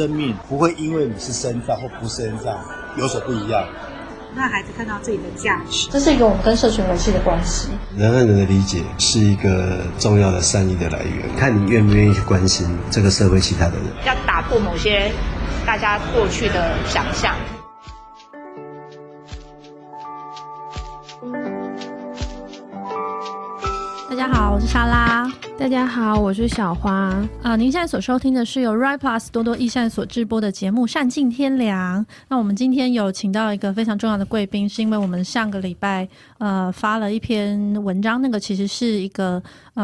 生命不会因为你是身障或不是身障有所不一样，让孩子看到自己的价值，这是一个我们跟社群维系的关系。人和人的理解是一个重要的善意的来源，看你愿不愿意去关心这个社会其他的人，要打破某些大家过去的想象。大家好，我是莎拉。大家好，我是小花。您现在所收听的是由 Ryplus 多多益善所制播的节目《善尽天良》。那我们今天有请到一个非常重要的贵宾，是因为我们上个礼拜发了一篇文章，那个其实是一个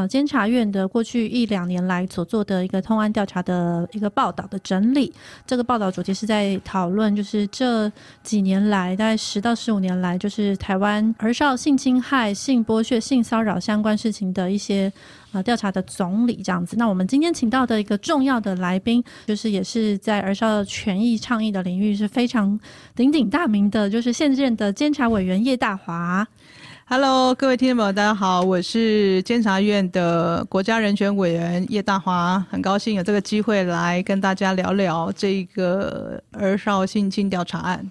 监察院的过去1-2年来所做的一个通案调查的一个报道的整理。这个报道主题是在讨论，就是这几年来，大概10到15年来，就是台湾儿少性侵害、性剥削、性骚扰相关事情的一些调查的总理这样子。那我们今天请到的一个重要的来宾，就是也是在儿少权益倡议的领域是非常鼎鼎大名的，就是现任的监察委员叶大华。Hello， 各位听众朋友，大家好，我是监察院的国家人权委员叶大华，很高兴有这个机会来跟大家聊聊这个儿少性侵调查案。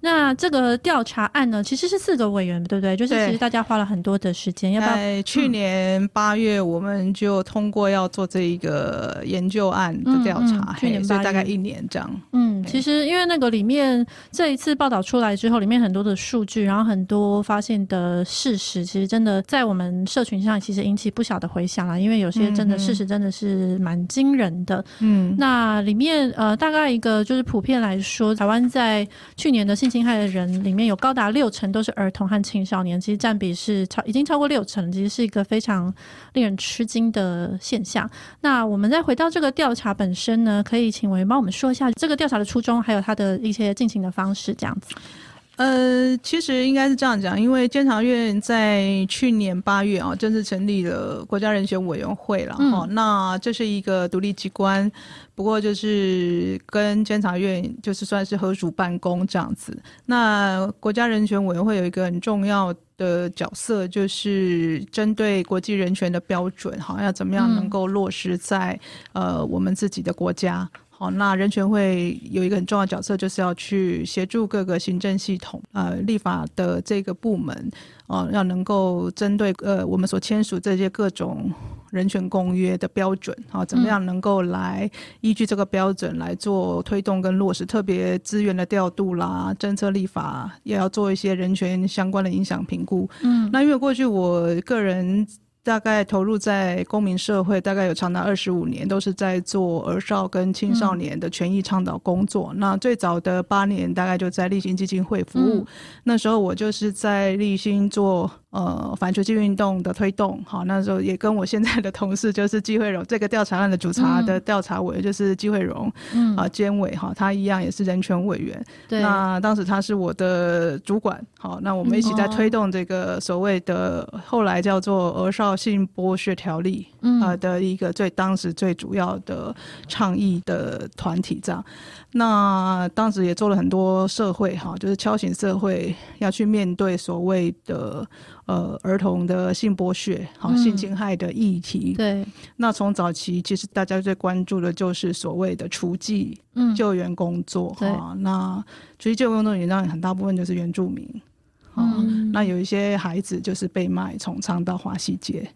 那这个调查案呢，其实是4个委员，对不对？就是其实大家花了很多的时间，要不要？去年8月我们就通过要做这一个研究案的调查，去年8月，所以大概1年这样。其实因为那个里面这一次报道出来之后，里面很多的数据，然后很多发现的事实，其实真的在我们社群上其实引起不小的回响啦。因为有些真的事实真的是蛮惊人的。那里面大概一个就是普遍来说，台湾在去年的性侵害的人里面有高达60%都是儿童和青少年，其实占比是已经超过60%，其实是一个非常令人吃惊的现象。那我们再回到这个调查本身呢，可以请委员帮我们说一下这个调查的初衷，还有它的一些进行的方式这样子。其实应该是这样讲，因为监察院在去年8月正式成立了国家人权委员会了。那这是一个独立机关，不过就是跟监察院就是算是合署办公这样子。那国家人权委员会有一个很重要的角色，就是针对国际人权的标准，要怎么样能够落实在我们自己的国家。那人权会有一个很重要的角色，就是要去协助各个行政系统、立法的这个部门，要能够针对我们所签署这些各种人权公约的标准，怎么样能够来依据这个标准来做推动跟落实，特别资源的调度啦，政策立法也要做一些人权相关的影响评估。那因为过去我个人大概投入在公民社会，大概有长达25年，都是在做儿少跟青少年的权益倡导工作。那最早的8年，大概就在立新基金会服务。那时候我就是在立新做反囚禁运动的推动。那时候也跟我现在的同事就是纪慧荣，这个调查案的主查的调查委就是纪慧荣监委，他一样也是人权委员。那当时他是我的主管。那我们一起在推动这个所谓的后来叫做儿少性剥削条例的一个当时最主要的倡议的团体这样。那当时也做了很多社会就是敲醒社会要去面对所谓的儿童的性剥削、性侵害的议题。那从早期其实大家最关注的就是所谓的除技救援工作。那除技救援工作也让很大部分就是原住民。那有一些孩子就是被卖从昌到华西街。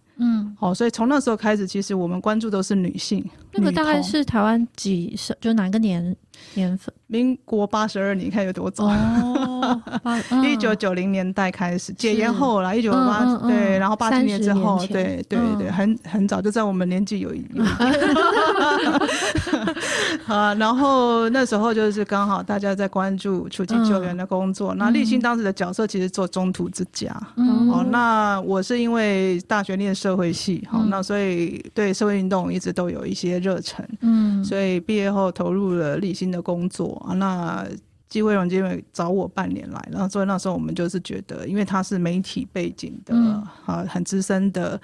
所以从那时候开始，其实我们关注都是女性。那个大概是台湾就哪个年份？民国82年，看有多早。1990年代开始，解严后啦，1988，对，然后87年之后，对，很早就在我们年纪有。然后那时候就是刚好大家在关注除技救援的工作。那立新当时的角色其实做中途之家。那我是因为大学念社会系，那所以对社会运动一直都有一些热忱。所以毕业后投入了立新的工作。那纪慧荣监委找我半年来，然后所以那时候我们就是觉得，因为他是媒体背景的，很资深的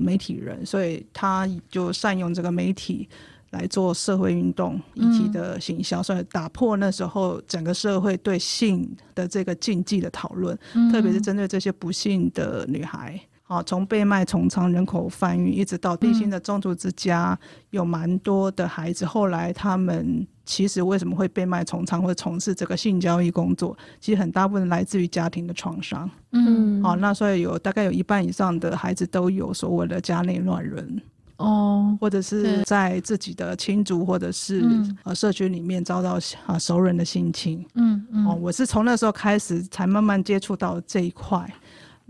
媒体人，所以他就善用这个媒体来做社会运动议题的行销，所以打破那时候整个社会对性的这个禁忌的讨论，特别是针对这些不幸的女孩。啊，从被卖从仓人口贩运一直到地心的宗族之家，有蛮多的孩子后来他们其实为什么会被卖从仓或者从事这个性交易工作，其实很大部分来自于家庭的创伤。嗯，好，那所以有大概有一半以上的孩子都有所谓的家内乱伦哦，或者是在自己的亲族或者是社区里面遭到熟人的性侵。嗯嗯，哦，我是从那时候开始才慢慢接触到这一块。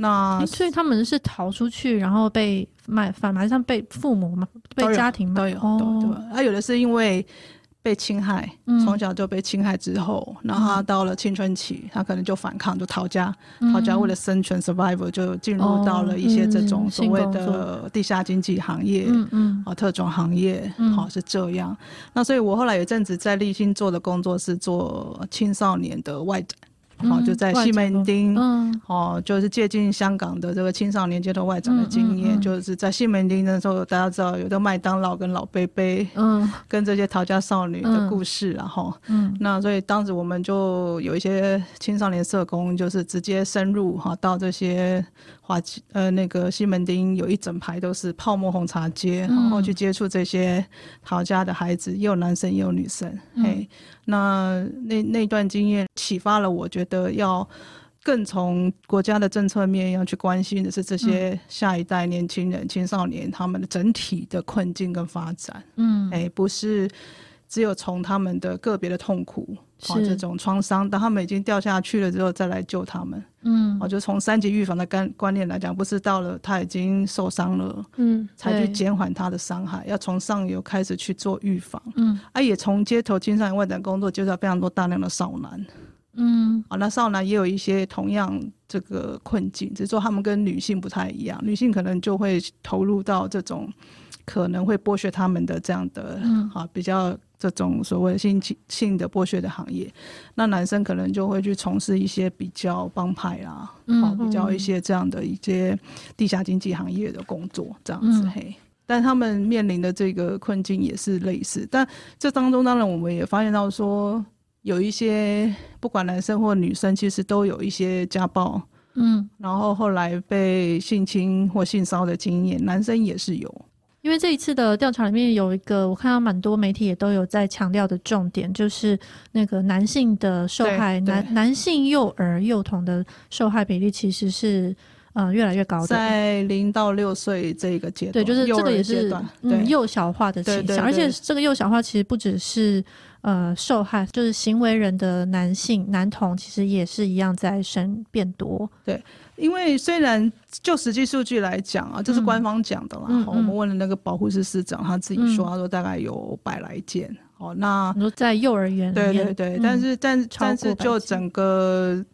那所以他们是逃出去然后被卖贩卖，像被父母被家庭卖都有。啊，有的是因为被侵害，从小就被侵害之后，然后他到了青春期，他可能就反抗，就逃家，逃家为了生存 survival 就进入到了一些这种所谓的地下经济行业，特种行业，是这样。那所以我后来有一阵子在立新做的工作是做青少年的外展。哦，就在西门町，就是接近香港的这个青少年街头外展的经验，就是在西门町的时候，大家知道有的麦当劳跟老贝贝，跟这些逃家少女的故事，然后，那所以当时我们就有一些青少年社工，就是直接深入哈，到这些那个西门町有一整排都是泡沫红茶街，然后去接触这些逃家的孩子，也有男生也有女生，嘿，那段经验启发了我觉得。要更从国家的政策面要去关心的是这些下一代年轻人、青少年他们的整体的困境跟发展，不是只有从他们的个别的痛苦，这种创伤，当他们已经掉下去了之后再来救他们，就从三级预防的观念来讲，不是到了他已经受伤了，才去减缓他的伤害，要从上游开始去做预防，也从街头青少年外展工作接触到非常多大量的少男。那少男也有一些同样这个困境，只是说他们跟女性不太一样，女性可能就会投入到这种可能会剥削他们的这样的，比较这种所谓性的剥削的行业，那男生可能就会去从事一些比较帮派啦，比较一些这样的一些地下经济行业的工作这样子，嘿。但他们面临的这个困境也是类似，但这当中当然我们也发现到说有一些不管男生或女生其实都有一些家暴，然后后来被性侵或性骚的经验，男生也是有。因为这一次的调查里面有一个我看到蛮多媒体也都有在强调的重点，就是那个男性的受害，男性幼儿幼童的受害比例其实是越来越高的，在0到6岁这个阶段，对，就是这个也是幼小化的倾向，而且这个幼小化其实不只是受害，就是行为人的男童其实也是一样在变多。对，因为虽然就实际数据来讲啊，这是官方讲的啦，我们问了那个保护司司长，他自己说，他说大概有100来件。那你说在幼儿园里面，对，但是就整个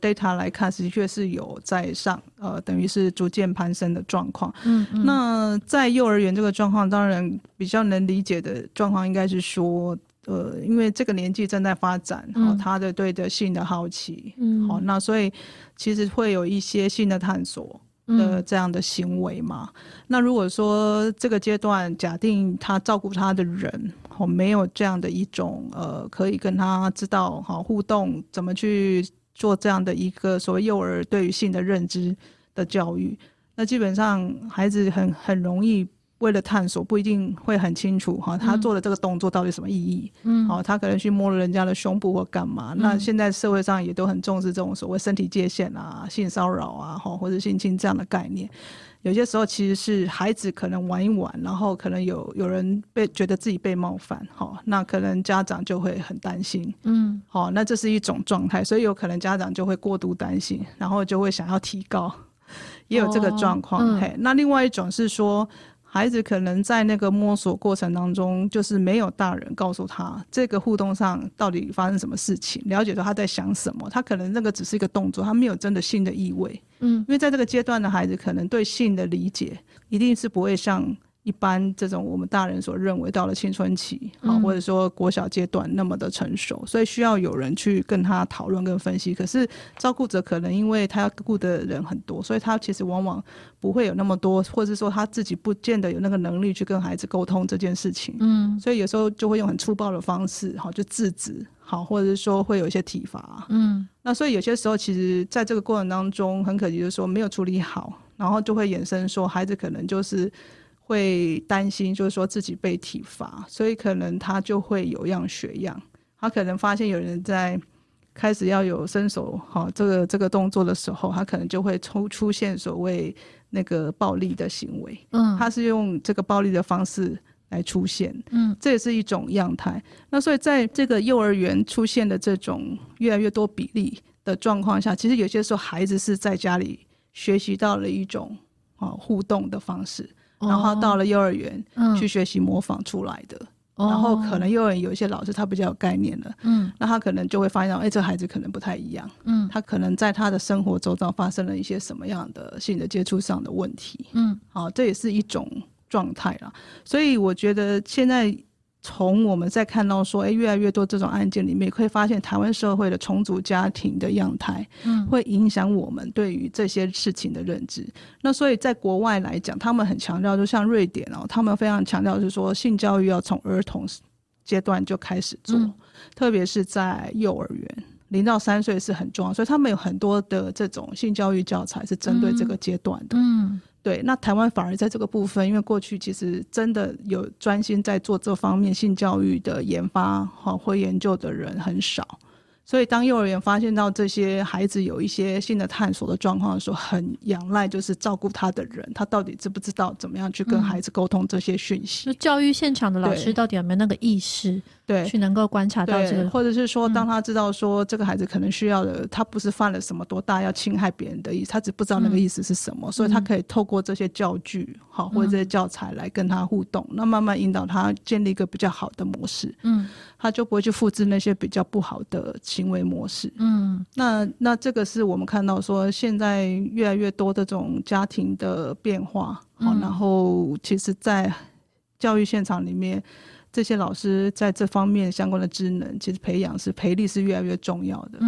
data 来看，的确是有在上，等于是逐渐攀升的状况。那在幼儿园这个状况，当然比较能理解的状况应该是说，因为这个年纪正在发展，他的对性的好奇，那所以其实会有一些性的探索的这样的行为嘛。那如果说这个阶段假定他照顾他的人没有这样的一种可以跟他知道互动怎么去做这样的一个所谓幼儿对于性的认知的教育，那基本上孩子很容易为了探索不一定会很清楚他做的这个动作到底什么意义，他可能去摸了人家的胸部或干嘛，那现在社会上也都很重视这种所谓身体界限啊、性骚扰啊或者性侵这样的概念，有些时候其实是孩子可能玩一玩，然后可能有人觉得自己被冒犯，那可能家长就会很担心，那这是一种状态，所以有可能家长就会过度担心，然后就会想要提高，也有这个状况，那另外一种是说孩子可能在那个摸索过程当中，就是没有大人告诉他这个互动上到底发生什么事情，了解到他在想什么，他可能那个只是一个动作，他没有真的性的意味，因为在这个阶段的孩子可能对性的理解一定是不会像一般这种我们大人所认为到了青春期，或者说国小阶段那么的成熟，所以需要有人去跟他讨论跟分析，可是照顾者可能因为他要顾的人很多，所以他其实往往不会有那么多，或是说他自己不见得有那个能力去跟孩子沟通这件事情，所以有时候就会用很粗暴的方式，就制止，或者是说会有一些体罚，那所以有些时候其实在这个过程当中很可惜就是说没有处理好，然后就会衍生说孩子可能就是会担心，就是说自己被体罚，所以可能他就会有样学样，他可能发现有人在开始要有伸手这个动作的时候，他可能就会出现所谓那个暴力的行为，他是用这个暴力的方式来出现，这也是一种样态。那所以在这个幼儿园出现的这种越来越多比例的状况下，其实有些时候孩子是在家里学习到了一种互动的方式，然后到了幼儿园去学习模仿出来的，然后可能幼儿园有一些老师他比较有概念了，那他可能就会发现到这孩子可能不太一样，他可能在他的生活周遭发生了一些什么样的性的接触上的问题，这也是一种状态啦。所以我觉得现在从我们在看到说越来越多这种案件里面，可以发现台湾社会的重组家庭的样态，会影响我们对于这些事情的认知。那所以在国外来讲，他们很强调，就像瑞典他们非常强调是说性教育要从儿童阶段就开始做，特别是在幼儿园0到3岁是很重要，所以他们有很多的这种性教育教材是针对这个阶段的。对，那台湾反而在这个部分，因为过去其实真的有专心在做这方面性教育的研发或研究的人很少，所以当幼儿园发现到这些孩子有一些性的探索的状况的时候，很仰赖就是照顾他的人，他到底知不知道怎么样去跟孩子沟通这些讯息，就教育现场的老师到底有没有那个意识，对，去能够观察到这个，或者是说当他知道说这个孩子可能需要的，他不是犯了什么多大要侵害别人的意思，他只不知道那个意思是什么，所以他可以透过这些教具或者这些教材来跟他互动，那慢慢引导他建立一个比较好的模式，他就不会去复制那些比较不好的行为模式。那这个是我们看到说现在越来越多这种家庭的变化，然后其实在教育现场里面，这些老师在这方面相关的职能其实培力是越来越重要的。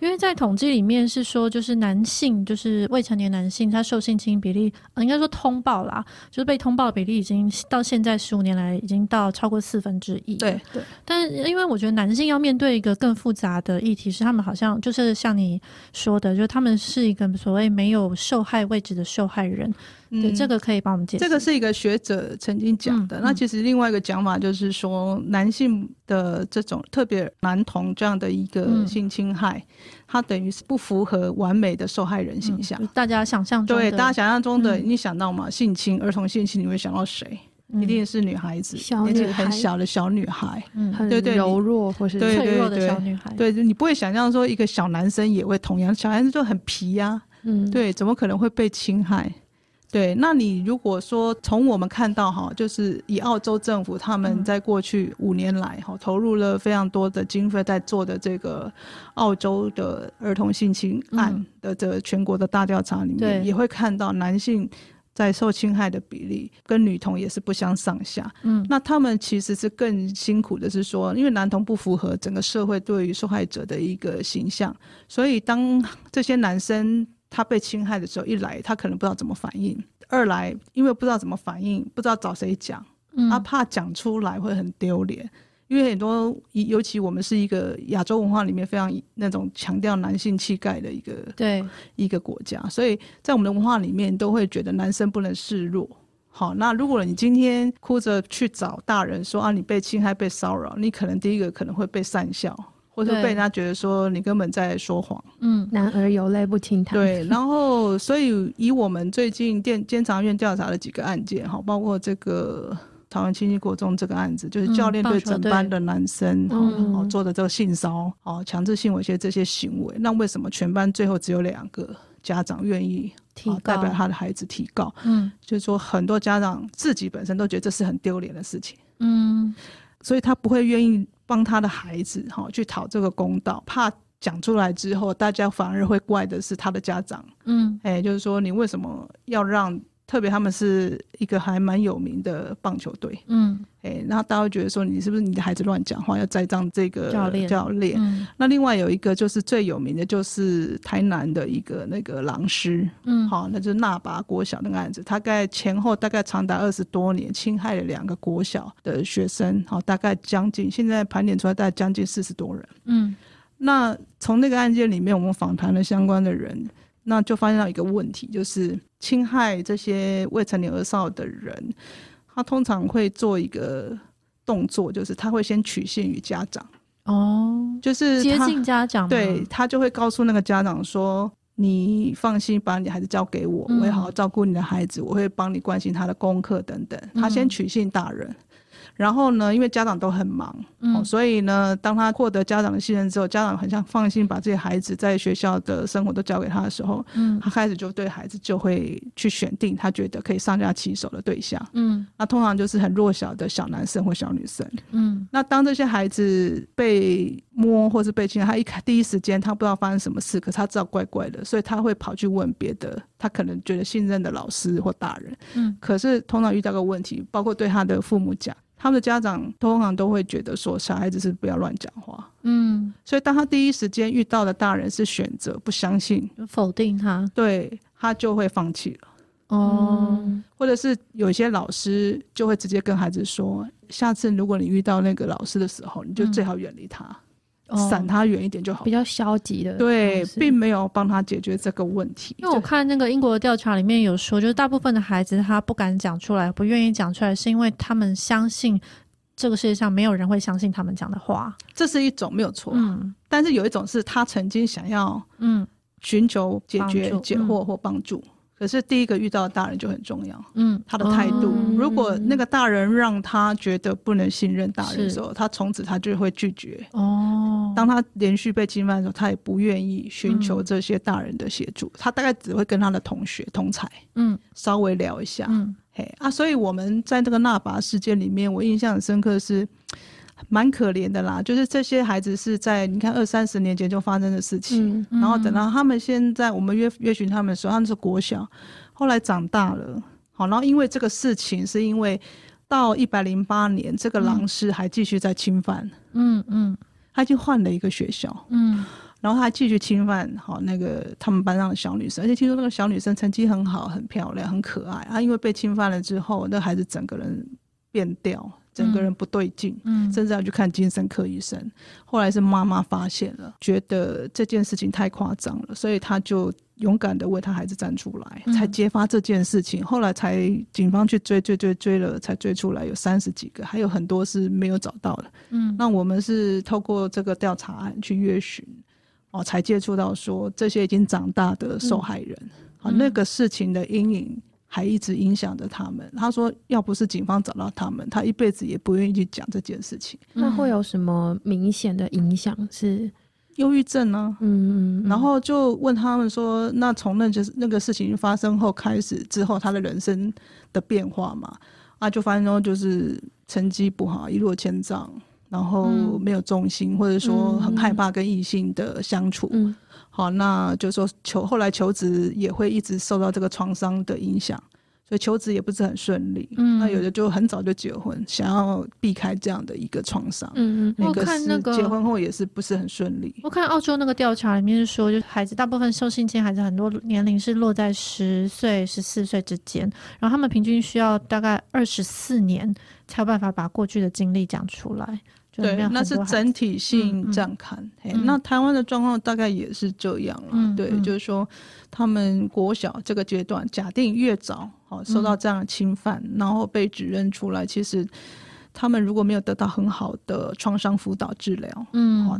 因为在统计里面是说，就是男性，就是未成年男性他受性侵比例，应该说通报啦，就是被通报比例已经到现在15年来已经到超过1/4。对。但是因为我觉得男性要面对一个更复杂的议题，是他们好像就是像你说的，就是他们是一个所谓没有受害位置的受害人。对，这个可以帮我们解释。这个是一个学者曾经讲的，那其实另外一个讲法就是说，男性的这种特别男童这样的一个性侵害，它等于是不符合完美的受害人形象，大家想象中的。对，大家想象中的，你想到嘛，性侵儿童性侵你会想到谁？一定是女孩子，年纪很小的小女孩，对对，柔弱或是脆弱的小女孩。对，你不会想象说一个小男生也会同样，小男生就很皮呀，对，怎么可能会被侵害？对，那你如果说从我们看到就是以澳洲政府他们在过去5年来投入了非常多的经费在做的这个澳洲的儿童性侵案的这个全国的大调查里面，也会看到男性在受侵害的比例跟女童也是不相上下。那他们其实是更辛苦的是说，因为男童不符合整个社会对于受害者的一个形象，所以当这些男生他被侵害的时候，一来他可能不知道怎么反应，二来因为不知道怎么反应，不知道找谁讲，他怕讲出来会很丢脸，因为很多，尤其我们是一个亚洲文化里面非常那种强调男性气概的一个国家，所以在我们的文化里面都会觉得男生不能示弱。好，那如果你今天哭着去找大人说你被侵害被骚扰，你可能第一个可能会被讪笑，或者被人家觉得说你根本在说谎。男儿有泪不轻弹。对，然后所以以我们最近监察院调查的几个案件，包括这个桃园清溪国中这个案子，就是教练对整班的男生做的这个性骚强制性猥亵这些行为，那为什么全班最后只有2个家长愿意代表他的孩子提告？就是说很多家长自己本身都觉得这是很丢脸的事情，所以他不会愿意帮他的孩子去讨这个公道，怕讲出来之后大家反而会怪的是他的家长。就是说你为什么要让，特别他们是一个还蛮有名的棒球队，然后大家会觉得说你是不是你的孩子乱讲话要栽赃这个教练。那另外有一个就是最有名的就是台南的一个那个狼师，那就是那拔国小那个案子，他前后大概长达20多年，侵害了2个国小的学生，大概将近现在盘点出来大概将近40多人。那从那个案件里面我们访谈了相关的人，那就发现到一个问题，就是侵害这些未成年儿少的人，他通常会做一个动作，就是他会先取信于家长。哦，就是接近家长，对，他就会告诉那个家长说，你放心把你孩子交给我，我会好好照顾你的孩子，我会帮你关心他的功课等等。他先取信大人，然后呢，因为家长都很忙，所以呢，当他获得家长的信任之后，家长很像放心把自己孩子在学校的生活都交给他的时候，他开始就对孩子就会去选定他觉得可以上下其手的对象。那通常就是很弱小的小男生或小女生。那当这些孩子被摸或是被侵害，他第一时间他不知道发生什么事，可是他知道怪怪的，所以他会跑去问别的他可能觉得信任的老师或大人。可是通常遇到个问题，包括对他的父母讲，他们的家长通常都会觉得说小孩子是不要乱讲话。所以当他第一时间遇到的大人是选择不相信否定他，对，他就会放弃了。或者是有些老师就会直接跟孩子说，下次如果你遇到那个老师的时候，你就最好远离他，闪他远一点就好，比较消极的，对，并没有帮他解决这个问题。因为我看那个英国的调查里面有说，就是大部分的孩子他不敢讲出来，不愿意讲出来，是因为他们相信这个世界上没有人会相信他们讲的话，这是一种没有错。但是有一种是他曾经想要寻求解决、解惑或帮助，可是第一个遇到的大人就很重要。他的态度，如果那个大人让他觉得不能信任大人的时候，他从此他就会拒绝。当他连续被侵犯的时候，他也不愿意寻求这些大人的协助，他大概只会跟他的同学同侪稍微聊一下。所以我们在这个纳拔事件里面，我印象很深刻是蛮可怜的啦，就是这些孩子是在你看20-30年前就发生的事情，然后等到他们现在我们约询他们的时候，他们是国小，后来长大了，好，然后因为这个事情是因为到108年这个狼师还继续在侵犯，他就换了一个学校，然后他还继续侵犯好那个他们班上的小女生，而且听说那个小女生成绩很好，很漂亮，很可爱，她因为被侵犯了之后，那孩子整个人变掉。整个人不对劲，甚至要去看精神科医生。后来是妈妈发现了，觉得这件事情太夸张了，所以她就勇敢的为她孩子站出来，才揭发这件事情。后来才警方去追了，才追出来有30几个，还有很多是没有找到的。那我们是透过这个调查案去约询，才接触到说这些已经长大的受害人，那个事情的阴影。还一直影响着他们。他说要不是警方找到他们，他一辈子也不愿意去讲这件事情。那会有什么明显的影响？是忧郁症啊。然后就问他们说，那从那个事情发生后开始之后，他的人生的变化嘛，就发现说就是成绩不好，一落千丈，然后没有重心，或者说很害怕跟异性的相处。好，那就是说后来求职也会一直受到这个创伤的影响，所以求职也不是很顺利。那有的就很早就结婚，想要避开这样的一个创伤。我看那个结婚后也是不是很顺利。我看澳洲那个调查里面是说，就孩子大部分受性侵孩子很多年龄是落在10岁、14岁之间，然后他们平均需要大概24年才有办法把过去的经历讲出来。对，那是整体性这样看。那台湾的状况大概也是这样了。对，就是说他们国小这个阶段，假定越早受到这样的侵犯，然后被指认出来，其实他们如果没有得到很好的创伤辅导治疗，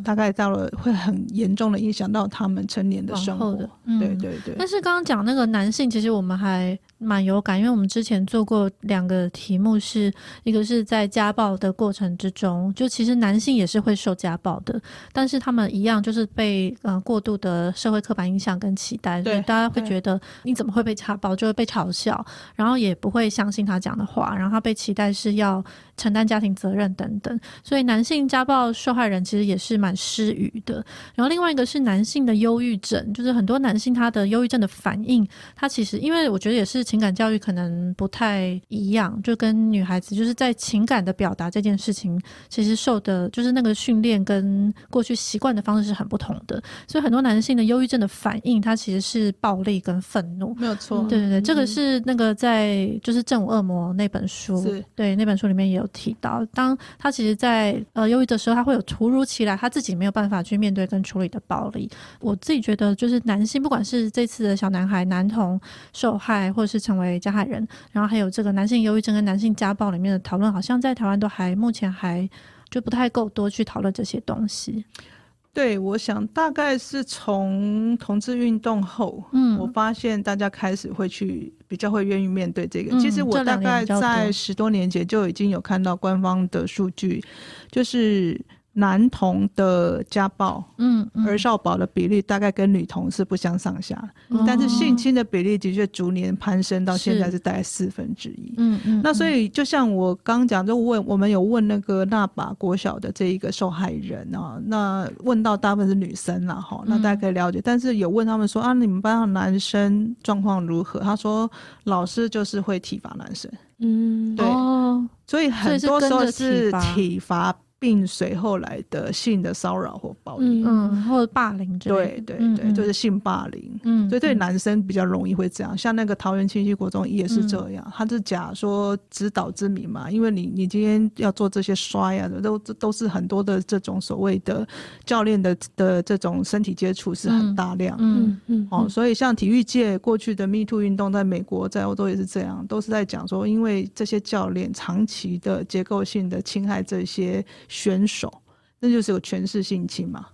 大概到了会很严重的影响到他们成年的生活。对对对。但是刚刚讲那个男性，其实我们还蛮有感，因为我们之前做过2个题目，是一个是在家暴的过程之中，就其实男性也是会受家暴的，但是他们一样就是被过度的社会刻板印象跟期待，所以大家会觉得你怎么会被家暴，就会被嘲笑，然后也不会相信他讲的话，然后他被期待是要承担家庭责任等等，所以男性家暴受害人其实也是蛮失语的。然后另外一个是男性的忧郁症，就是很多男性他的忧郁症的反应，他其实因为我觉得也是情感教育可能不太一样，就跟女孩子就是在情感的表达这件事情其实受的就是那个训练跟过去习惯的方式是很不同的，所以很多男性的忧郁症的反应它其实是暴力跟愤怒。没有错。对对对。这个是那个在就是正午恶魔那本书，对，那本书里面也有提提到，当他其实在忧郁的时候，他会有突如其来他自己没有办法去面对跟处理的暴力。我自己觉得就是男性，不管是这次的小男孩男童受害或是成为加害人，然后还有这个男性忧郁症跟男性家暴里面的讨论，好像在台湾都还目前还就不太够多去讨论这些东西。对，我想大概是从同志运动后，我发现大家开始会去比较会愿意面对这个。其实我大概在10多年前就已经有看到官方的数据，就是男童的家暴儿少保的比例大概跟女童是不相上下，但是性侵的比例的确逐年攀升，到现在是大概1/4。那所以就像我刚讲，就问我们有问那个那把国小的这一个受害人啊，那问到大部分是女生啦，那大家可以了解，但是有问他们说啊，你们班上男生状况如何？他说老师就是会体罚男生，对，所以很多时候是体罚。并随后来的性的骚扰或暴力，或者霸凌之类的，对对对，就是性霸凌，所以对男生比较容易会这样。像那个桃园清溪国中也是这样，他是假说指导之名嘛，因为你今天要做这些摔啊，都是很多的这种所谓的教练的这种身体接触是很大量的，所以像体育界过去的 Me Too 运动，在美国在欧洲也是这样，都是在讲说，因为这些教练长期的结构性的侵害这些选手，那就是有权势性侵嘛，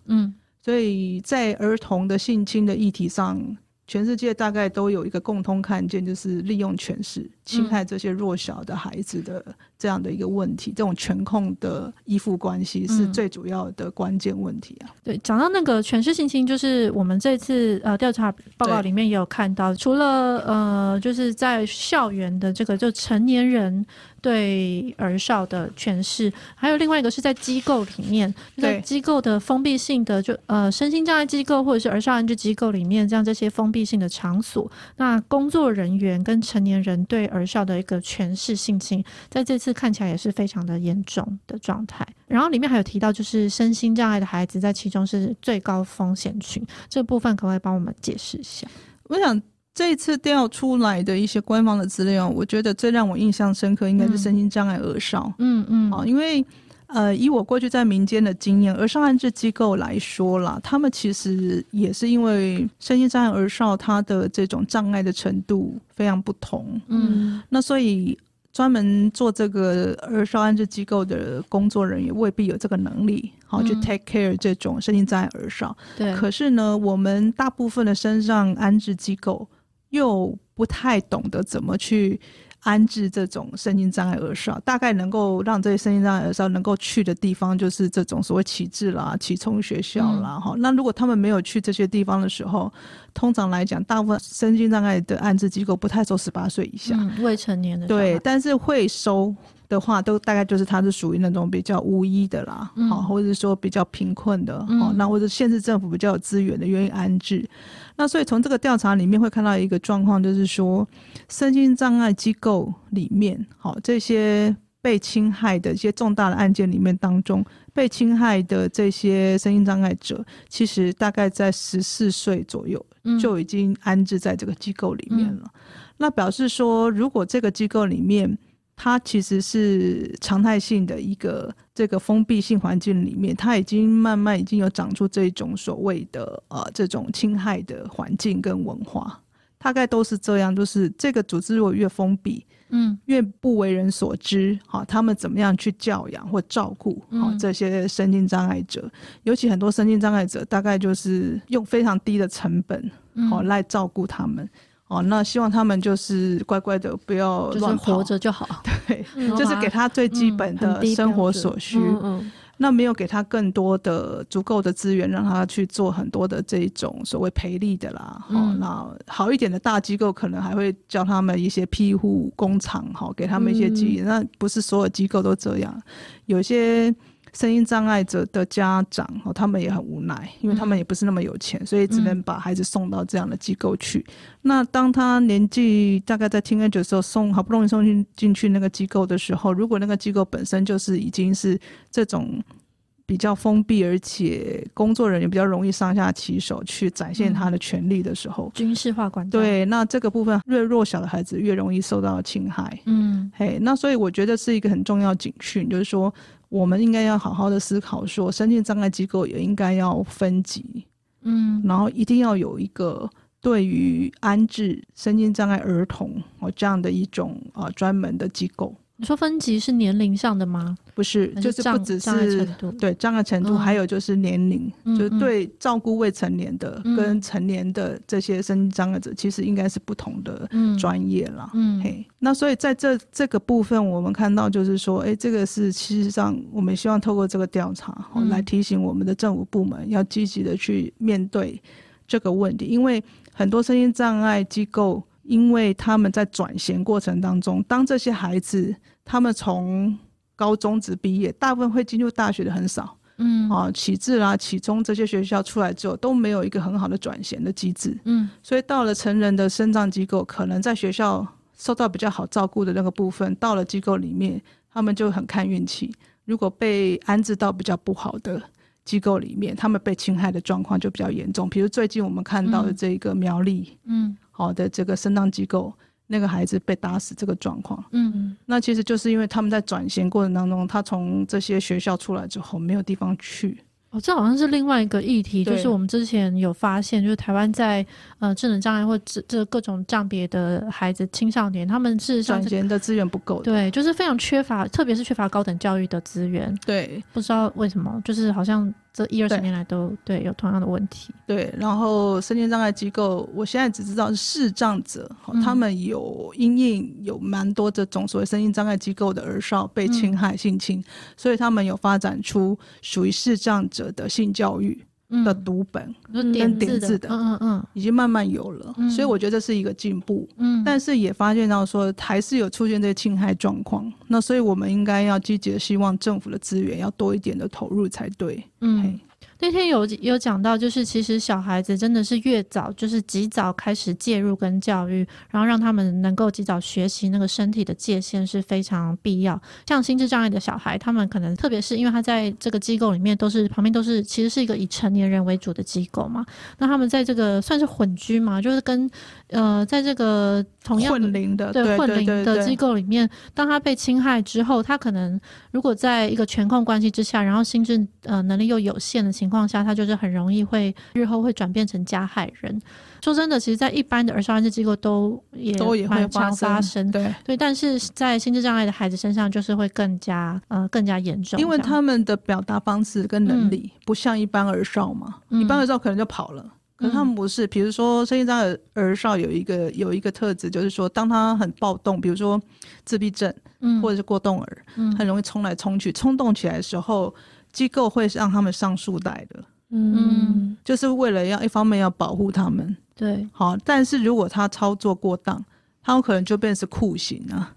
所以在儿童的性侵的议题上，全世界大概都有一个共通看见，就是利用权势侵害这些弱小的孩子的这样的一个问题，这种权控的依附关系是最主要的关键问题啊。对，讲到那个权势性侵，就是我们这次调查报告里面也有看到，除了就是在校园的这个就成年人对儿少的权势，还有另外一个是在机构里面，在机构的封闭性的就身心障碍机构或者是儿少安置机构里面，这样这些封闭性的场所，那工作人员跟成年人对儿少的一个权势性侵，在这次看起来也是非常的严重的状态。然后里面还有提到，就是身心障碍的孩子在其中是最高风险群，这部分可不可以帮我们解释一下？我想这一次调出来的一些官方的资料，我觉得最让我印象深刻应该是身心障碍儿少，因为以我过去在民间的经验，儿少安置机构来说啦，他们其实也是因为身心障碍儿少他的这种障碍的程度非常不同，那所以专门做这个儿少安置机构的工作人员未必有这个能力，去 take care 这种身心障碍儿少。可是呢，我们大部分的身障安置机构又不太懂得怎么去安置这种身心障碍儿少，大概能够让这些身心障碍儿少能够去的地方，就是这种所谓启智啦、启聪学校啦，那如果他们没有去这些地方的时候，通常来讲，大部分身心障碍的安置机构不太收18岁以下，未成年的，对，但是会收的话，都大概就是他是属于那种比较无依的啦，或者说比较贫困的，那或者县市政府比较有资源的愿意安置。那所以从这个调查里面会看到一个状况，就是说身心障碍机构里面，这些被侵害的一些重大的案件里面当中，被侵害的这些身心障碍者，其实大概在14岁左右就已经安置在这个机构里面了。那表示说，如果这个机构里面它其实是常态性的一个这个封闭性环境里面，它已经慢慢有长出这种所谓的这种侵害的环境跟文化，大概都是这样。就是这个组织如果越封闭，越不为人所知，他们怎么样去教养或照顾这些身心障碍者，尤其很多身心障碍者大概就是用非常低的成本来照顾他们。那希望他们就是乖乖的，不要乱跑，就是活着就好。对，就是给他最基本的生活所需，那没有给他更多的足够的资源，让他去做很多的这种所谓培力的啦。那好一点的大机构可能还会教他们一些庇护工厂，给他们一些技艺。那不是所有机构都这样，有些身心障碍者的家长，他们也很无奈，因为他们也不是那么有钱，所以只能把孩子送到这样的机构去。那当他年纪大概在 teenager 的时候，好不容易送进去那个机构的时候，如果那个机构本身就是已经是这种比较封闭，而且工作人员比较容易上下其手去展现他的权利的时候，军事化管教，对，那这个部分越弱小的孩子越容易受到侵害。嗯，嘿，那所以我觉得是一个很重要警讯，就是说我们应该要好好的思考说身心障碍机构也应该要分级，嗯，然后一定要有一个对于安置身心障碍儿童这样的一种专门的机构。你说分级是年龄上的吗？不是，就是不只是对障碍程度，还有就是年龄，就是对照顾未成年的跟成年的这些身心障碍者，其实应该是不同的专业啦。嘿，那所以在这个部分，我们看到就是说，哎，这个是其实上我们希望透过这个调查来提醒我们的政府部门要积极的去面对这个问题，因为很多身心障碍机构。因为他们在转衔过程当中，当这些孩子他们从高中职毕业，大部分会进入大学的很少，启智啦、启聪这些学校出来之后都没有一个很好的转衔的机制，所以到了成人的身障机构，可能在学校受到比较好照顾的那个部分，到了机构里面他们就很看运气，如果被安置到比较不好的机构里面，他们被侵害的状况就比较严重。比如最近我们看到的这个苗栗好的这个身障机构那个孩子被打死这个状况，那其实就是因为他们在转衔过程当中，他从这些学校出来之后没有地方去。这好像是另外一个议题，就是我们之前有发现，就是台湾在智能障碍或这各种障别的孩子、青少年，他们是转衔的资源不够的，对，就是非常缺乏，特别是缺乏高等教育的资源。对，不知道为什么，就是好像这10-20年来都 对有同样的问题。对，然后身心障碍机构，我现在只知道是视障者，他们有因应有蛮多这种所谓身心障碍机构的儿少被侵害性侵，所以他们有发展出属于视障者的性教育的读本跟点字的，已经慢慢有了，所以我觉得这是一个进步，但是也发现到说还是有出现这些侵害状况，那所以我们应该要积极的希望政府的资源要多一点的投入才对。那天有讲到，就是其实小孩子真的是越早，就是及早开始介入跟教育，然后让他们能够及早学习那个身体的界限是非常必要。像心智障碍的小孩，他们可能特别是因为他在这个机构里面旁边都是其实是一个以成年人为主的机构嘛，那他们在这个算是混居嘛，就是跟在这个同样混龄的混龄的机构里面，当他被侵害之后，他可能如果在一个权控关系之下，然后心智能力又有限的情况下，他就是很容易会日后会转变成加害人。说真的，其实在一般的儿少安置机构也蛮常发生，对，但是在心智障碍的孩子身上就是会更加严重，因为他们的表达方式跟能力不像一般儿少嘛，一般儿少可能就跑了，可是他们不是。比如说身心障碍儿少有一个特质，就是说当他很暴动，比如说自闭症或者是过动儿，很容易冲来冲去，冲动起来的时候，机构会让他们上束带的，就是为了要一方面要保护他们，对，好，但是如果他操作过当，他有可能就变成是酷刑啊，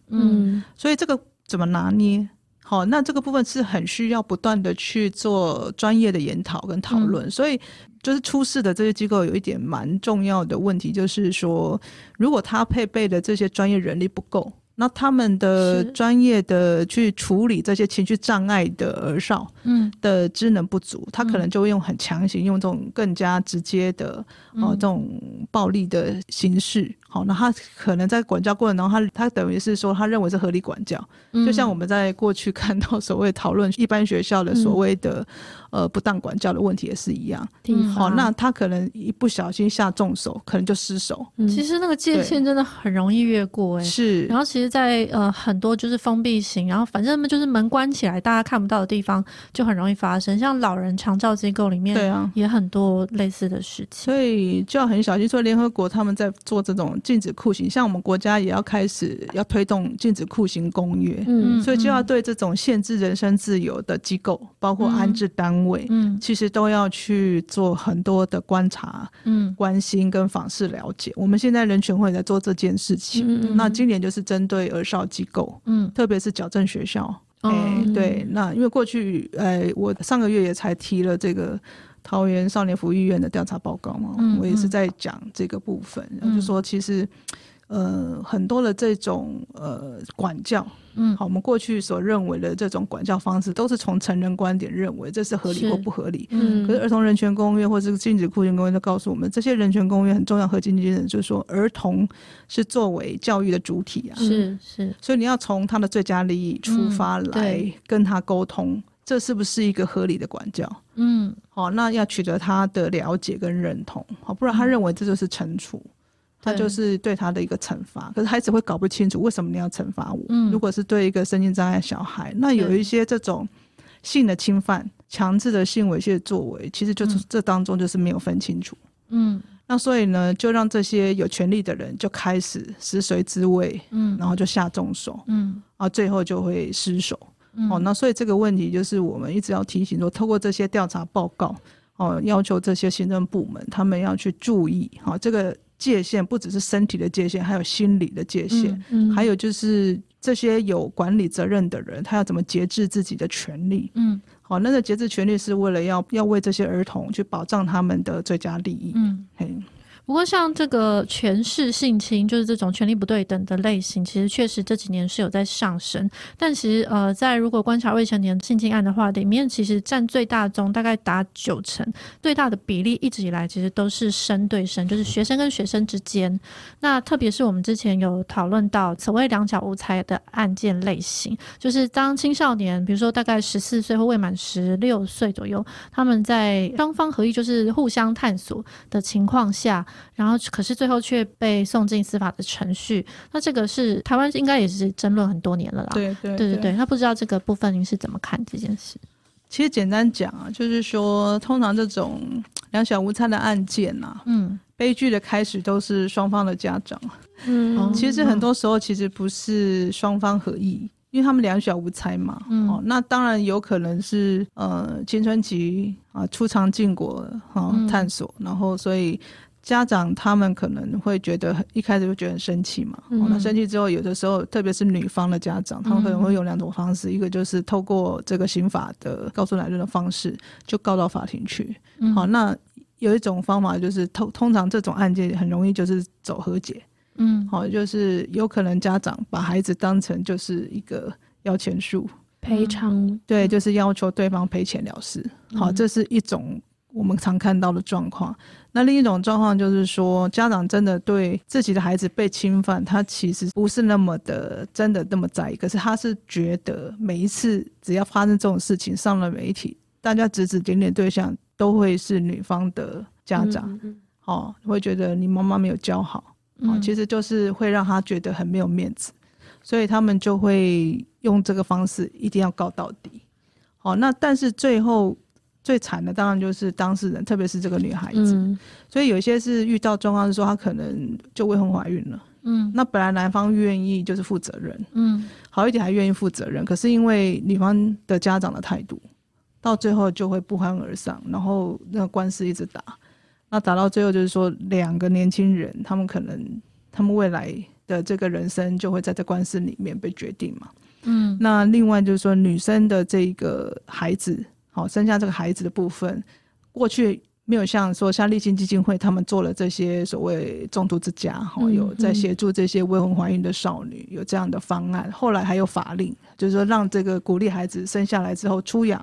所以这个怎么拿捏？好，那这个部分是很需要不断的去做专业的研讨跟讨论，所以就是出事的这些机构有一点蛮重要的问题，就是说如果他配备的这些专业人力不够，那他们的专业的去处理这些情绪障碍的儿少的知能不足，他可能就用很强行，用这种更加直接的这种暴力的形式。好，那他可能在管教过程中，他等于是说他认为是合理管教，就像我们在过去看到所谓讨论一般学校的所谓的不当管教的问题也是一样。好，那他可能一不小心下重手，可能就失手。其实那个界限真的很容易越过，是。然后其实在很多就是封闭型，然后反正就是门关起来，大家看不到的地方就很容易发生，像老人长照机构里面也很多类似的事情，所以就要很小心。所以联合国他们在做这种禁止酷刑，像我们国家也要开始要推动禁止酷刑公约，所以就要对这种限制人身自由的机构，包括安置单位，其实都要去做很多的观察、关心跟访视了解。我们现在人权会在做这件事情，那今年就是针对儿少机构，特别是矫正学校，对，那因为过去，我上个月也才提了这个桃园少年福利院的调查报告嘛，我也是在讲这个部分，就说其实很多的这种管教，嗯，好，我们过去所认为的这种管教方式，都是从成人观点认为这是合理或不合理。嗯，可是儿童人权公约或者禁止酷刑公约都告诉我们，这些人权公约很重要核心精神就是说，儿童是作为教育的主体啊，是是，所以你要从他的最佳利益出发来跟他沟通。嗯，这是不是一个合理的管教？嗯，好，那要取得他的了解跟认同，好，不然他认为这就是惩处，他就是对他的一个惩罚。可是孩子会搞不清楚为什么你要惩罚我。嗯，如果是对一个身心障碍小孩，那有一些这种性的侵犯、强制的性猥亵的作为，其实就是这当中就是没有分清楚。嗯，那所以呢，就让这些有权利的人就开始食髓知味，嗯，然后就下重手，嗯，啊，最后就会失手。哦，那所以这个问题就是我们一直要提醒说，透过这些调查报告，哦，要求这些行政部门他们要去注意，哦，这个界限不只是身体的界限，还有心理的界限，嗯嗯，还有就是这些有管理责任的人，他要怎么节制自己的权利？嗯，好，哦，那个节制权利是为了要为这些儿童去保障他们的最佳利益。嗯，嘿。不过像这个权势性侵，就是这种权力不对等的类型，其实确实这几年是有在上升，但其实在如果观察未成年性侵案的话，里面其实占最大宗，大概达90%，最大的比例一直以来其实都是生对生，就是学生跟学生之间。那特别是我们之前有讨论到所谓两小无猜的案件类型，就是当青少年比如说大概14岁或未满16岁左右，他们在双方合意就是互相探索的情况下，然后可是最后却被送进司法的程序。那这个是台湾应该也是争论很多年了啦。对对 对， 对， 对， 对，那不知道这个部分您是怎么看这件事？其实简单讲啊，就是说通常这种两小无猜的案件啊，嗯，悲剧的开始都是双方的家长。嗯，其实很多时候其实不是双方合意，因为他们两小无猜嘛。嗯，哦，那当然有可能是青春期啊，初尝禁果啊，探索，然后所以。家长他们可能会觉得一开始会觉得很生气嘛，嗯，哦，那生气之后有的时候特别是女方的家长，他们可能会用两种方式，嗯，一个就是透过这个刑法的告诉乃论的方式就告到法庭去，嗯，好，那有一种方法就是通常这种案件很容易就是走和解，嗯，好，就是有可能家长把孩子当成就是一个要钱树赔偿，对，就是要求对方赔钱了事，嗯，好，这是一种我们常看到的状况。那另一种状况就是说，家长真的对自己的孩子被侵犯，他其实不是那么的真的那么在意，可是他是觉得每一次只要发生这种事情上了媒体，大家指指点点对象都会是女方的家长，嗯嗯，哦，会觉得你妈妈没有教好，哦，嗯，其实就是会让他觉得很没有面子，所以他们就会用这个方式一定要告到底。好，哦，那但是最后最惨的当然就是当事人，特别是这个女孩子，嗯，所以有些是遇到状况是说她可能就未婚怀孕了，嗯，那本来男方愿意就是负责任，嗯，好一点还愿意负责任，可是因为女方的家长的态度，到最后就会不欢而散，然后那个官司一直打，那打到最后就是说两个年轻人，他们可能他们未来的这个人生就会在这官司里面被决定嘛，嗯，那另外就是说女生的这个孩子。好，生下这个孩子的部分，过去没有像立信基金会他们做了这些所谓中途之家，嗯，有在协助这些未婚怀孕的少女有这样的方案，后来还有法令，就是说让这个鼓励孩子生下来之后出养，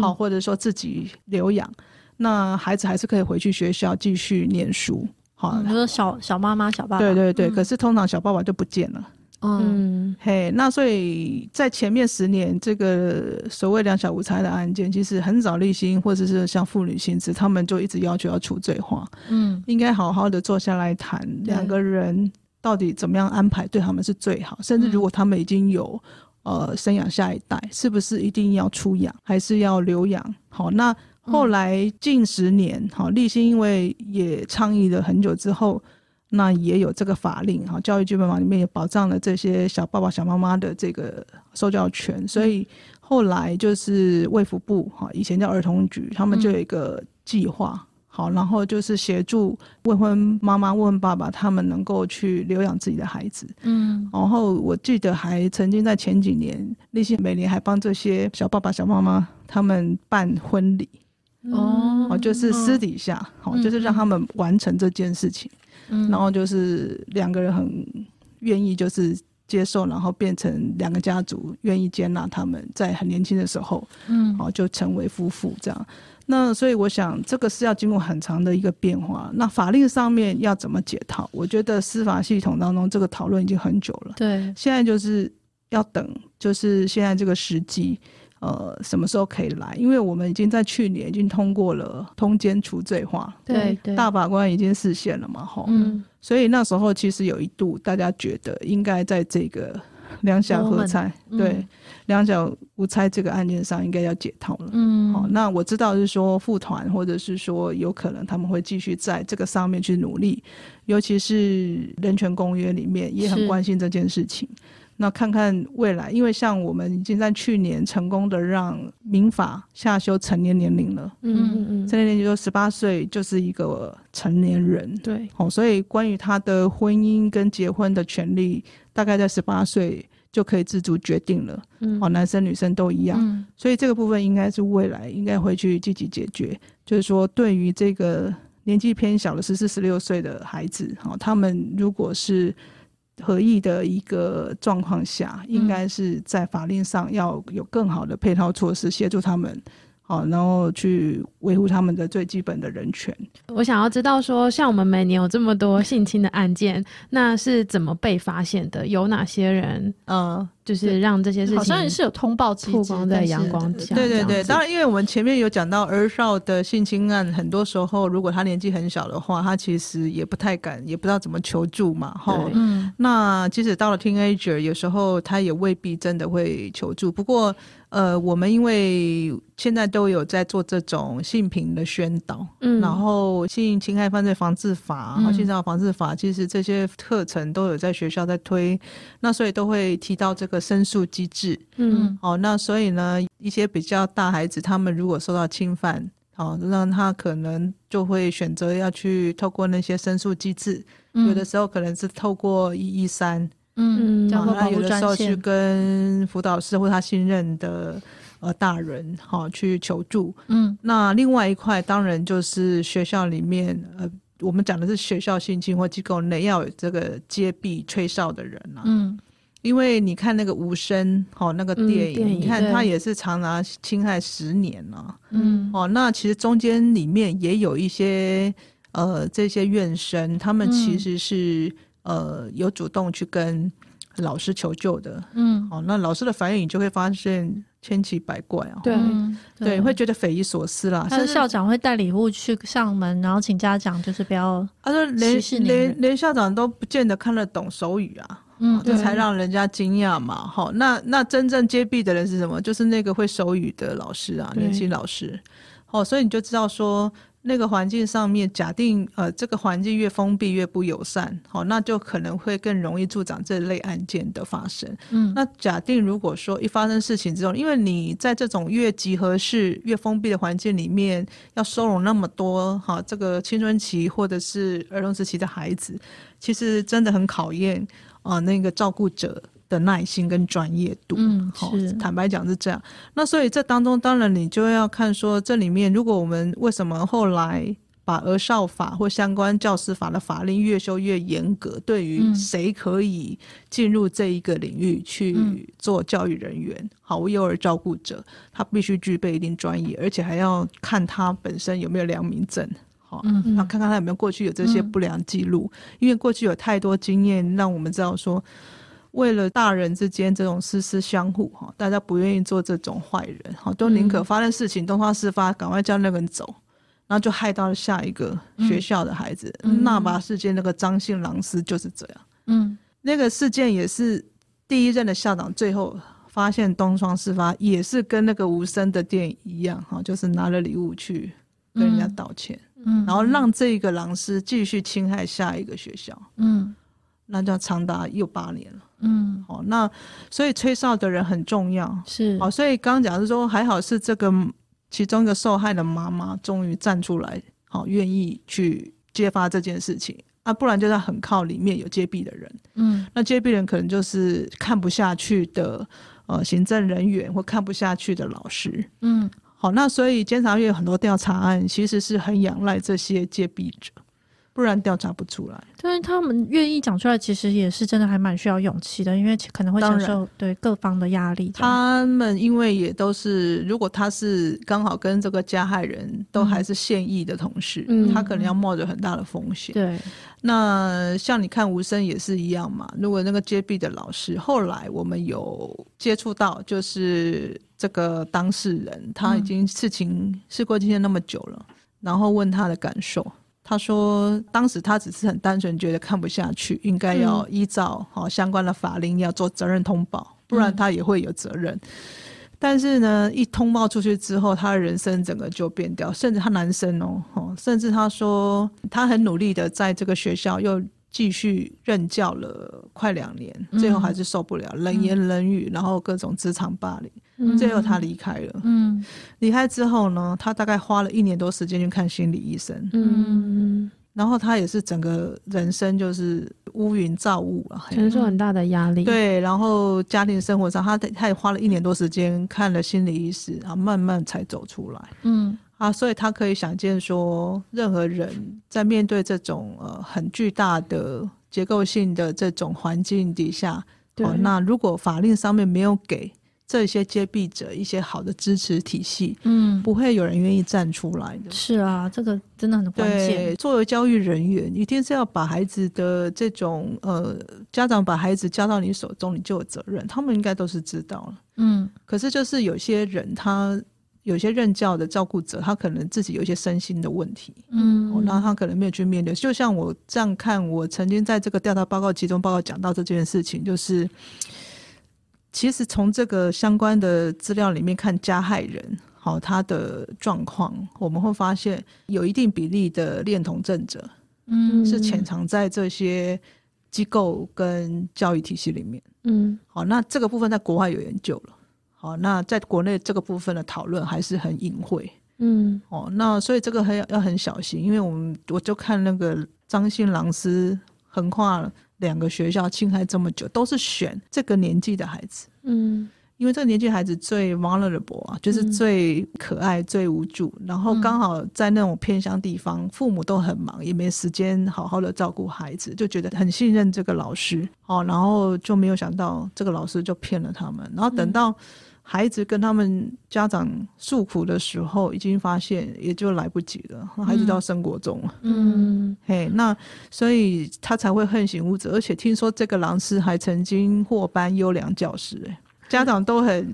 好，或者说自己留养，嗯，那孩子还是可以回去学校继续念书，好，嗯，就是小妈妈小爸爸，对对对，嗯，可是通常小爸爸就不见了，嗯，嘿，那所以在前面10年这个所谓两小无猜的案件，其实很早立新或者是像妇女新知他们就一直要求要除罪化，嗯，应该好好的坐下来谈两个人到底怎么样安排对他们是最好，甚至如果他们已经有生养下一代，是不是一定要出养还是要留养。好，那后来近10年，好，立新因为也倡议了很久之后，那也有这个法令，教育基本法里面也保障了这些小爸爸小妈妈的这个受教权，所以后来就是卫福部，以前叫儿童局，他们就有一个计划，嗯，好，然后就是协助未婚妈妈未婚爸爸他们能够去留养自己的孩子，嗯，然后我记得还曾经在前几年立信每年还帮这些小爸爸小妈妈他们办婚礼，哦、嗯，就是私底下，好、嗯，就是让他们完成这件事情，嗯、然后就是两个人很愿意就是接受，然后变成两个家族愿意接纳他们在很年轻的时候，嗯，好就成为夫妇这样。那所以我想这个是要经过很长的一个变化。那法律上面要怎么解套？我觉得司法系统当中这个讨论已经很久了，对，现在就是要等，就是现在这个时机。什么时候可以来？因为我们已经在去年已经通过了通奸除罪化，对对，大法官已经释宪了嘛，吼，嗯，所以那时候其实有一度大家觉得应该在这个两小无猜，对，两小无猜这个案件上应该要解套了，嗯，好，那我知道是说妇团或者是说有可能他们会继续在这个上面去努力，尤其是人权公约里面也很关心这件事情。那看看未来，因为像我们已经在去年成功的让民法下修成年年龄了，嗯嗯，成年年龄就18岁就是一个成年人，对，哦，所以关于他的婚姻跟结婚的权利，大概在18岁就可以自主决定了，嗯，哦，男生女生都一样，嗯，所以这个部分应该是未来应该会去积极解决，就是说对于这个年纪偏小的14、16岁的孩子，哦，他们如果是合意的一个状况下，应该是在法令上要有更好的配套措施协助他们，好，然后去维护他们的最基本的人权。我想要知道说，像我们每年有这么多性侵的案件，那是怎么被发现的？有哪些人就是让这些事情好像是有通报机制曝光在阳光下？对对对，当然因为我们前面有讲到儿少的性侵案，很多时候如果他年纪很小的话，他其实也不太敢，也不知道怎么求助嘛，齁，嗯，那即使到了 teenager 有时候他也未必真的会求助。不过我们因为现在都有在做这种性平的宣导，嗯，然后性侵害犯罪防治法，嗯，性骚扰防治法，其实这些课程都有在学校在推，那所以都会提到这个申诉机制，嗯，哦，那所以呢，一些比较大孩子他们如果受到侵犯，哦，让他可能就会选择要去透过那些申诉机制，嗯，有的时候可能是透过113。嗯，然后有的时候去跟辅导师或他信任的大人，好，去求助。嗯，那另外一块当然就是学校里面，我们讲的是学校性侵或机构内要有这个揭弊吹哨的人啊。嗯，因为你看那个无声，哦，那个电影，嗯，你看他也是长达侵害10年啊。嗯，哦，那其实中间里面也有一些这些怨声，他们其实是，嗯，有主动去跟老师求救的，嗯，好，哦，那老师的反应你就会发现千奇百怪啊，哦，对，嗯，对，会觉得匪夷所思啦。但是校长会带礼物去上门，然后请家长就是不要歧视你，连校长都不见得看得懂手语啊，嗯，哦，这才让人家惊讶嘛，好，哦，那真正揭弊的人是什么？就是那个会手语的老师啊，年轻老师，哦，所以你就知道说。那个环境上面假定这个环境越封闭越不友善，好，那就可能会更容易助长这类案件的发生，嗯，那假定如果说一发生事情之后，因为你在这种越集合式越封闭的环境里面要收容那么多，好，这个青春期或者是儿童时期的孩子，其实真的很考验那个照顾者的耐心跟专业度，嗯，是，坦白讲是这样。那所以这当中当然你就要看说，这里面如果我们为什么后来把儿少法或相关教师法的法令越修越严格，对于谁可以进入这一个领域去做教育人员，嗯，好，幼儿照顾者他必须具备一定专业，而且还要看他本身有没有良民证，嗯，那看看他有没有过去有这些不良记录，嗯，因为过去有太多经验让我们知道说，为了大人之间这种私私相护，大家不愿意做这种坏人，都宁可发生事情东窗事发，赶快叫那个人走，然后就害到了下一个学校的孩子。纳拔事件那个张姓狼师就是这样，嗯，那个事件也是第一任的校长最后发现东窗事发，也是跟那个无声的电影一样，就是拿了礼物去跟人家道歉，嗯，然后让这个狼师继续侵害下一个学校，嗯，那就长达又8年了。嗯，好，哦，那所以吹哨的人很重要，是，好，哦，所以刚刚讲是说，还好是这个其中一个受害的妈妈终于站出来，好，哦，愿意去揭发这件事情啊，不然就是很靠里面有揭弊的人，嗯，那揭弊人可能就是看不下去的行政人员或看不下去的老师，嗯。好，那所以监察院有很多调查案其实是很仰赖这些揭弊者，不然调查不出来。对，他们愿意讲出来其实也是真的还蛮需要勇气的，因为可能会承受对各方的压力。他们因为也都是，如果他是刚好跟这个加害人都还是现役的同事，他可能要冒着很大的风险。对，那像你看吴声也是一样嘛，如果那个揭弊的老师，后来我们有接触到就是这个当事人他已经事过境迁那么久了，然后问他的感受，他说当时他只是很单纯觉得看不下去，应该要依照相关的法令要做责任通报，不然他也会有责任。但是呢，一通报出去之后，他的人生整个就变掉，甚至他男生甚至他说他很努力的在这个学校又继续任教了快2年，最后还是受不了，冷言冷语，然后各种职场霸凌，最后他离开了。离开之后呢，他大概花了1年多时间去看心理医生。然后他也是整个人生就是乌云罩雾了，承受很大的压力。对，然后家庭生活上，他也花了1年多时间看了心理医师，然后慢慢才走出来。所以他可以想见说，任何人在面对这种很巨大的结构性的这种环境底下，那如果法令上面没有给这些揭弊者一些好的支持体系，不会有人愿意站出来的。是啊，这个真的很关键。对，作为教育人员，一定是要把孩子的这种家长把孩子交到你手中，你就有责任。他们应该都是知道了。可是就是有些人有些任教的照顾者，他可能自己有一些身心的问题，那他可能没有去面对。就像我这样看，我曾经在这个调查报告集中报告讲到这件事情，就是其实从这个相关的资料里面看加害人他的状况，我们会发现有一定比例的恋童症者是潜藏在这些机构跟教育体系里面。那这个部分在国外有研究了，那在国内这个部分的讨论还是很隐晦。那所以这个要很小心，因为我就看那个张姓狼师横跨2个学校侵害这么久，都是选这个年纪的孩子。因为这个年纪孩子最 vulnerable 就是最可爱，最无助，然后刚好在那种偏乡地方，父母都很忙，也没时间好好的照顾孩子，就觉得很信任这个老师，然后就没有想到这个老师就骗了他们，然后等到孩子跟他们家长诉苦的时候，已经发现也就来不及了，孩子到生活中了。那所以他才会恨行无责，而且听说这个狼师还曾经获颁优良教师，家长都很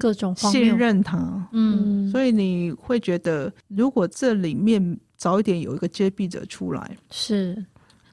信任他。所以你会觉得，如果这里面早一点有一个揭弊者出来，是，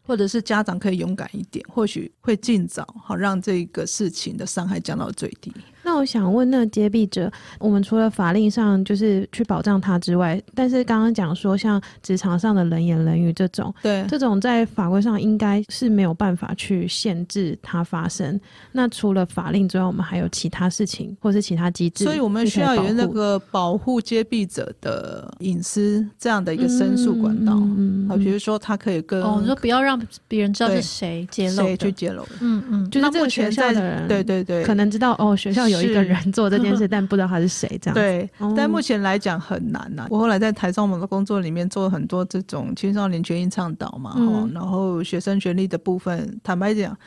或者是家长可以勇敢一点，或许会尽早好让这个事情的伤害降到最低。那我想问，那揭弊者，我们除了法令上就是去保障他之外，但是刚刚讲说像职场上的冷言冷语这种，对，这种在法规上应该是没有办法去限制它发生。那除了法令之外，我们还有其他事情或是其他机制，所以我们需要有那个保护揭弊者的隐私这样的一个申诉管道。比如说他可以跟你说不要让别人知道是谁揭露的，谁去揭露的。就是这个学校的人，对，可能知道学校有一个人做这件事，但不知道他是谁这样子。对，但目前来讲很难啊。我后来在台上我们的工作里面做很多这种青少年权益倡导嘛，然后学生权利的部分，坦白讲，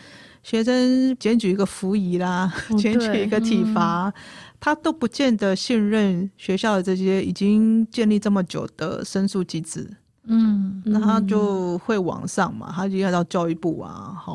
学生检举一个服役啦，检举一个体罚，他都不见得信任学校的这些已经建立这么久的申诉机制。那他就会往上嘛，他就要到教育部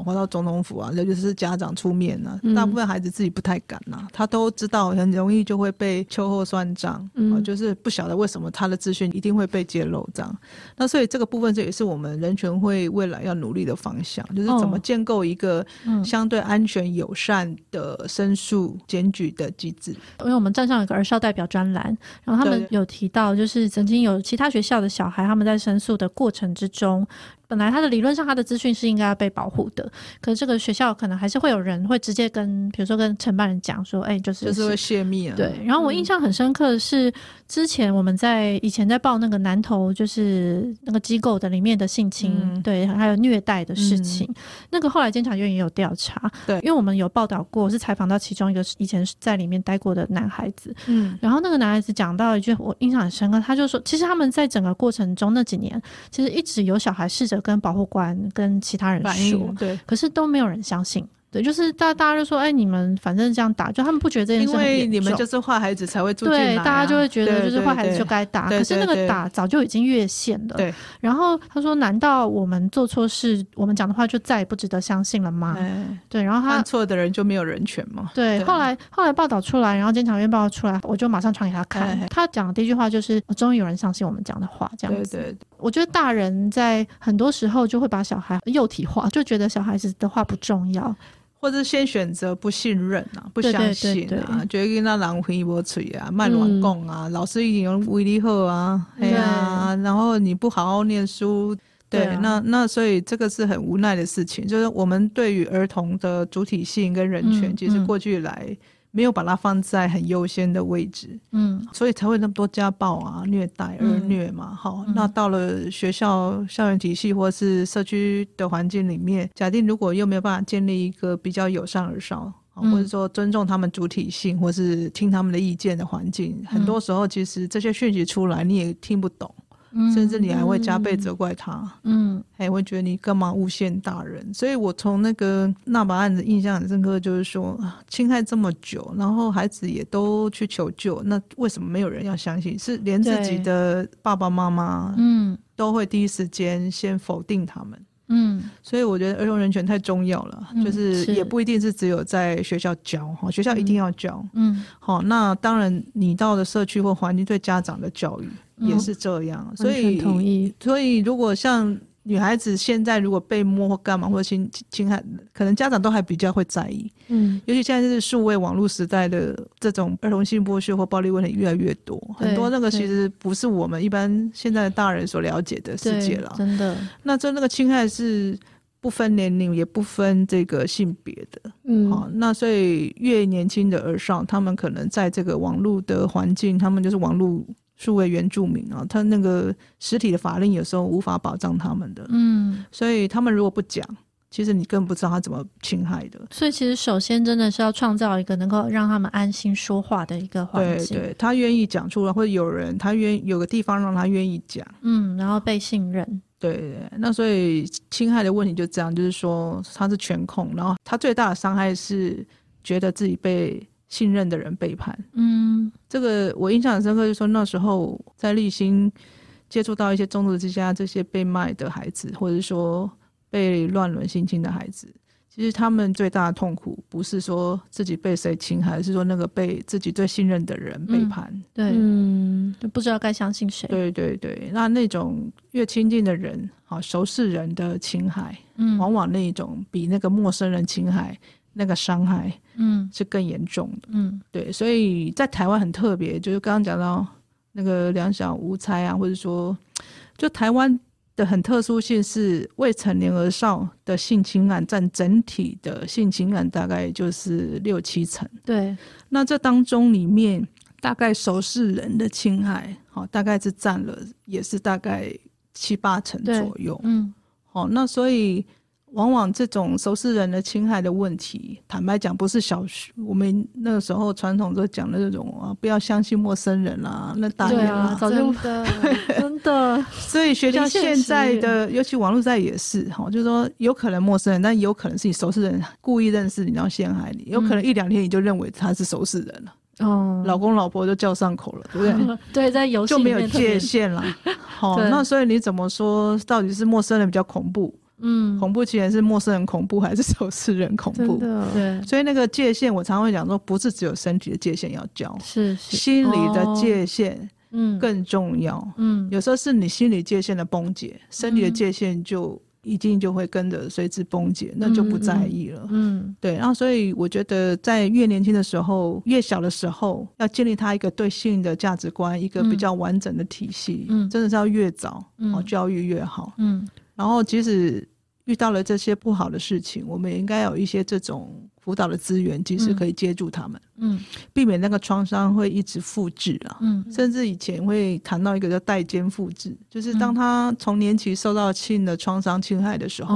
或到总统府这就是家长出面了。大部分孩子自己不太敢他都知道很容易就会被秋后算账，就是不晓得为什么他的资讯一定会被揭露这样。那所以这个部分这也是我们人权会未来要努力的方向，就是怎么建构一个相对安全友善的申诉检举的机制。因为我们站上有个儿少代表专栏，然后他们有提到就是曾经有其他学校的小孩，他们在申诉的过程之中本来它的理论上它的资讯是应该要被保护的，可是这个学校可能还是会有人会直接跟比如说跟承办人讲说哎、欸，就是会泄密啊。对，然后我印象很深刻的是、之前我们以前在报那个南投就是那个机构的里面的性侵、对还有虐待的事情、那个后来监察院也有调查，对，因为我们有报道过，是采访到其中一个以前在里面待过的男孩子，然后那个男孩子讲到一句我印象很深刻，他就说其实他们在整个过程中那几年其实一直有小孩试着跟保护官跟其他人说，对，可是都没有人相信，对，就是大家就说哎、欸，你们反正这样打，就他们不觉得这件事很严重，因为你们就是坏孩子才会住进来、啊、对，大家就会觉得就是坏孩子就该打，對對對，可是那个打早就已经越线了，对。然后他说难道我们做错事我们讲的话就再也不值得相信了吗？对，然后他犯错的人就没有人权嘛。对，后来报道出来，然后监察院报道出来，我就马上传给他看，他讲的第一句话就是终于有人相信我们讲的话，这样子。对对对，我觉得大人在很多时候就会把小孩幼体化，就觉得小孩子的话不重要，或者先选择不信任啊，不相信啊，觉得那人非无嘴啊，慢乱讲啊，老师已经有威力后啊，哎呀、然后你不好好念书，对，那所以这个是很无奈的事情，就是我们对于儿童的主体性跟人权，其实过去来。没有把它放在很优先的位置，所以才会那么多家暴啊、虐待、儿虐嘛，好，那到了学校校园体系或是社区的环境里面，假定如果又没有办法建立一个比较友善而少，或者说尊重他们主体性或是听他们的意见的环境，很多时候其实这些讯息出来你也听不懂，甚至你还会加倍责怪他，还会觉得你干嘛诬陷大人。所以我从那个纳拔案的印象很深刻，就是说侵害这么久，然后孩子也都去求救，那为什么没有人要相信？是连自己的爸爸妈妈都会第一时间先否定他们。所以我觉得儿童人权太重要了，就是也不一定是只有在学校教，学校一定要教，好，那当然你到了社区或环境对家长的教育也是这样，所以如果像女孩子现在如果被摸或干嘛或者侵害，可能家长都还比较会在意，尤其现在是数位网络时代的这种儿童性剥削或暴力问题越来越多，很多那个其实不是我们一般现在的大人所了解的世界了，真的。那个侵害是不分年龄也不分这个性别的，那所以越年轻的儿少，他们可能在这个网络的环境，他们就是网络数位原住民啊，他那个实体的法令有时候无法保障他们的，所以他们如果不讲，其实你根本不知道他怎么侵害的。所以其实首先真的是要创造一个能够让他们安心说话的一个环境，对，他愿意讲出来，或者有人他有个地方让他愿意讲，然后被信任。对，那所以侵害的问题就这样，就是说他是全控，然后他最大的伤害是觉得自己被信任的人背叛，这个我印象很深刻，就是说那时候在立新接触到一些中途之家这些被卖的孩子，或者说被乱伦性侵的孩子，其实他们最大的痛苦不是说自己被谁侵害，是说那个被自己最信任的人背叛，就不知道该相信谁。对对对，那种越亲近的人，熟识人的侵害，往往那一种比那个陌生人侵害那个伤害是更严重的，对，所以在台湾很特别，就是刚刚讲到那个两小无猜啊，或者说就台湾的很特殊性是未成年儿少的性侵案占整体的性侵案大概就是6-7%，对，那这当中里面大概熟识人的侵害大概是占了也是大概7-8%左右，那所以往往这种熟识人的侵害的问题，坦白讲不是小学，我们那个时候传统都讲的这种不要相信陌生人啊，那大人啊，早就真的，所以学校现在的，尤其网络在也是就是说有可能陌生人，但有可能是你熟识人故意认识你然后陷害你，有可能1-2天你就认为他是熟识人了，老公老婆就叫上口了，对不对？对，在游戏里面就没有界限了，那所以你怎么说到底是陌生人比较恐怖？恐怖其实是陌生人恐怖还是熟识人恐怖？对，所以那个界限我常常会讲说，不是只有身体的界限要交，是心理的界限更重要，有时候是你心理界限的崩解，身体的界限就一定就会跟着随之崩解，那就不在意了，对，然后所以我觉得在越年轻的时候，越小的时候要建立他一个对性的价值观，一个比较完整的体系，真的是要越早，教育越好，然后即使遇到了这些不好的事情，我们也应该有一些这种辅导的资源，及时可以接住他们，避免那个创伤会一直复制啊。甚至以前会谈到一个叫代间复制，就是当他从年期受到性的创伤侵害的时候，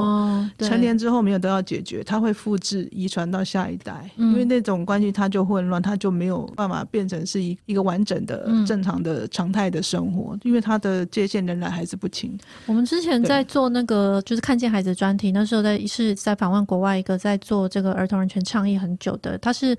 成年之后没有得到解决，他会复制遗传到下一代，因为那种关系它就混乱，它就没有办法变成是一个完整的正常的常态的生活，因为它的界限仍然还是不清。我们之前在做那个就是看见孩子专题，那时候是在访问国外一个在做这个儿童人权倡议很久的，他是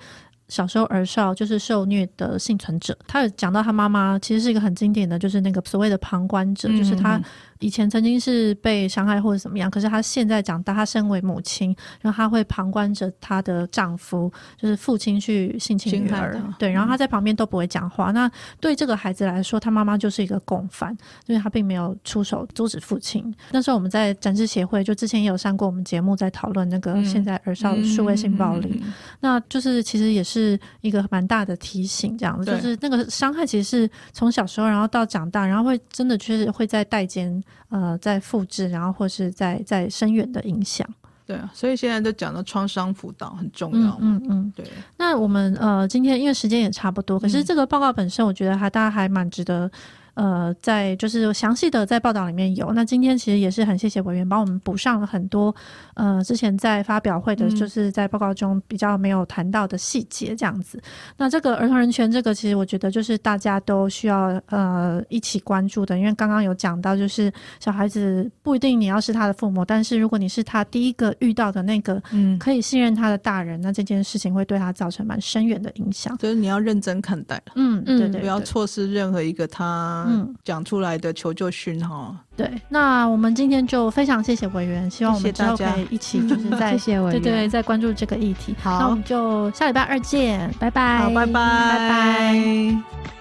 小时候儿少就是受虐的幸存者，他有讲到他妈妈其实是一个很经典的，就是那个所谓的旁观者，就是他以前曾经是被伤害或者怎么样，可是他现在长大，他身为母亲，然后他会旁观着他的丈夫，就是父亲去性侵女儿，对，然后他在旁边都不会讲话。那对这个孩子来说，他妈妈就是一个共犯，因为他并没有出手阻止父亲。那时候我们在展示协会，就之前也有上过我们节目，在讨论那个现在儿少数位性暴力，那就是其实也是一个蛮大的提醒，这样子，就是那个伤害其实是从小时候，然后到长大，然后会真的就是会在代间。在复制，然后或是在深远的影响。对啊，所以现在都讲到创伤辅导很重要。对。那我们今天因为时间也差不多，可是这个报告本身，我觉得大家还蛮值得。在就是详细的在报道里面有，那今天其实也是很谢谢委员帮我们补上了很多之前在发表会的就是在报告中比较没有谈到的细节这样子。那这个儿童人权这个其实我觉得就是大家都需要一起关注的，因为刚刚有讲到就是小孩子不一定你要是他的父母，但是如果你是他第一个遇到的那个可以信任他的大人，那这件事情会对他造成蛮深远的影响，所以你要认真看待，对，不要错失任何一个他讲出来的求救讯号。对，那我们今天就非常谢谢委员，希望我们之后可以一起就是在谢谢委员，对，在关注这个议题。好，那我们就下礼拜二见，拜拜，好，拜拜，拜拜。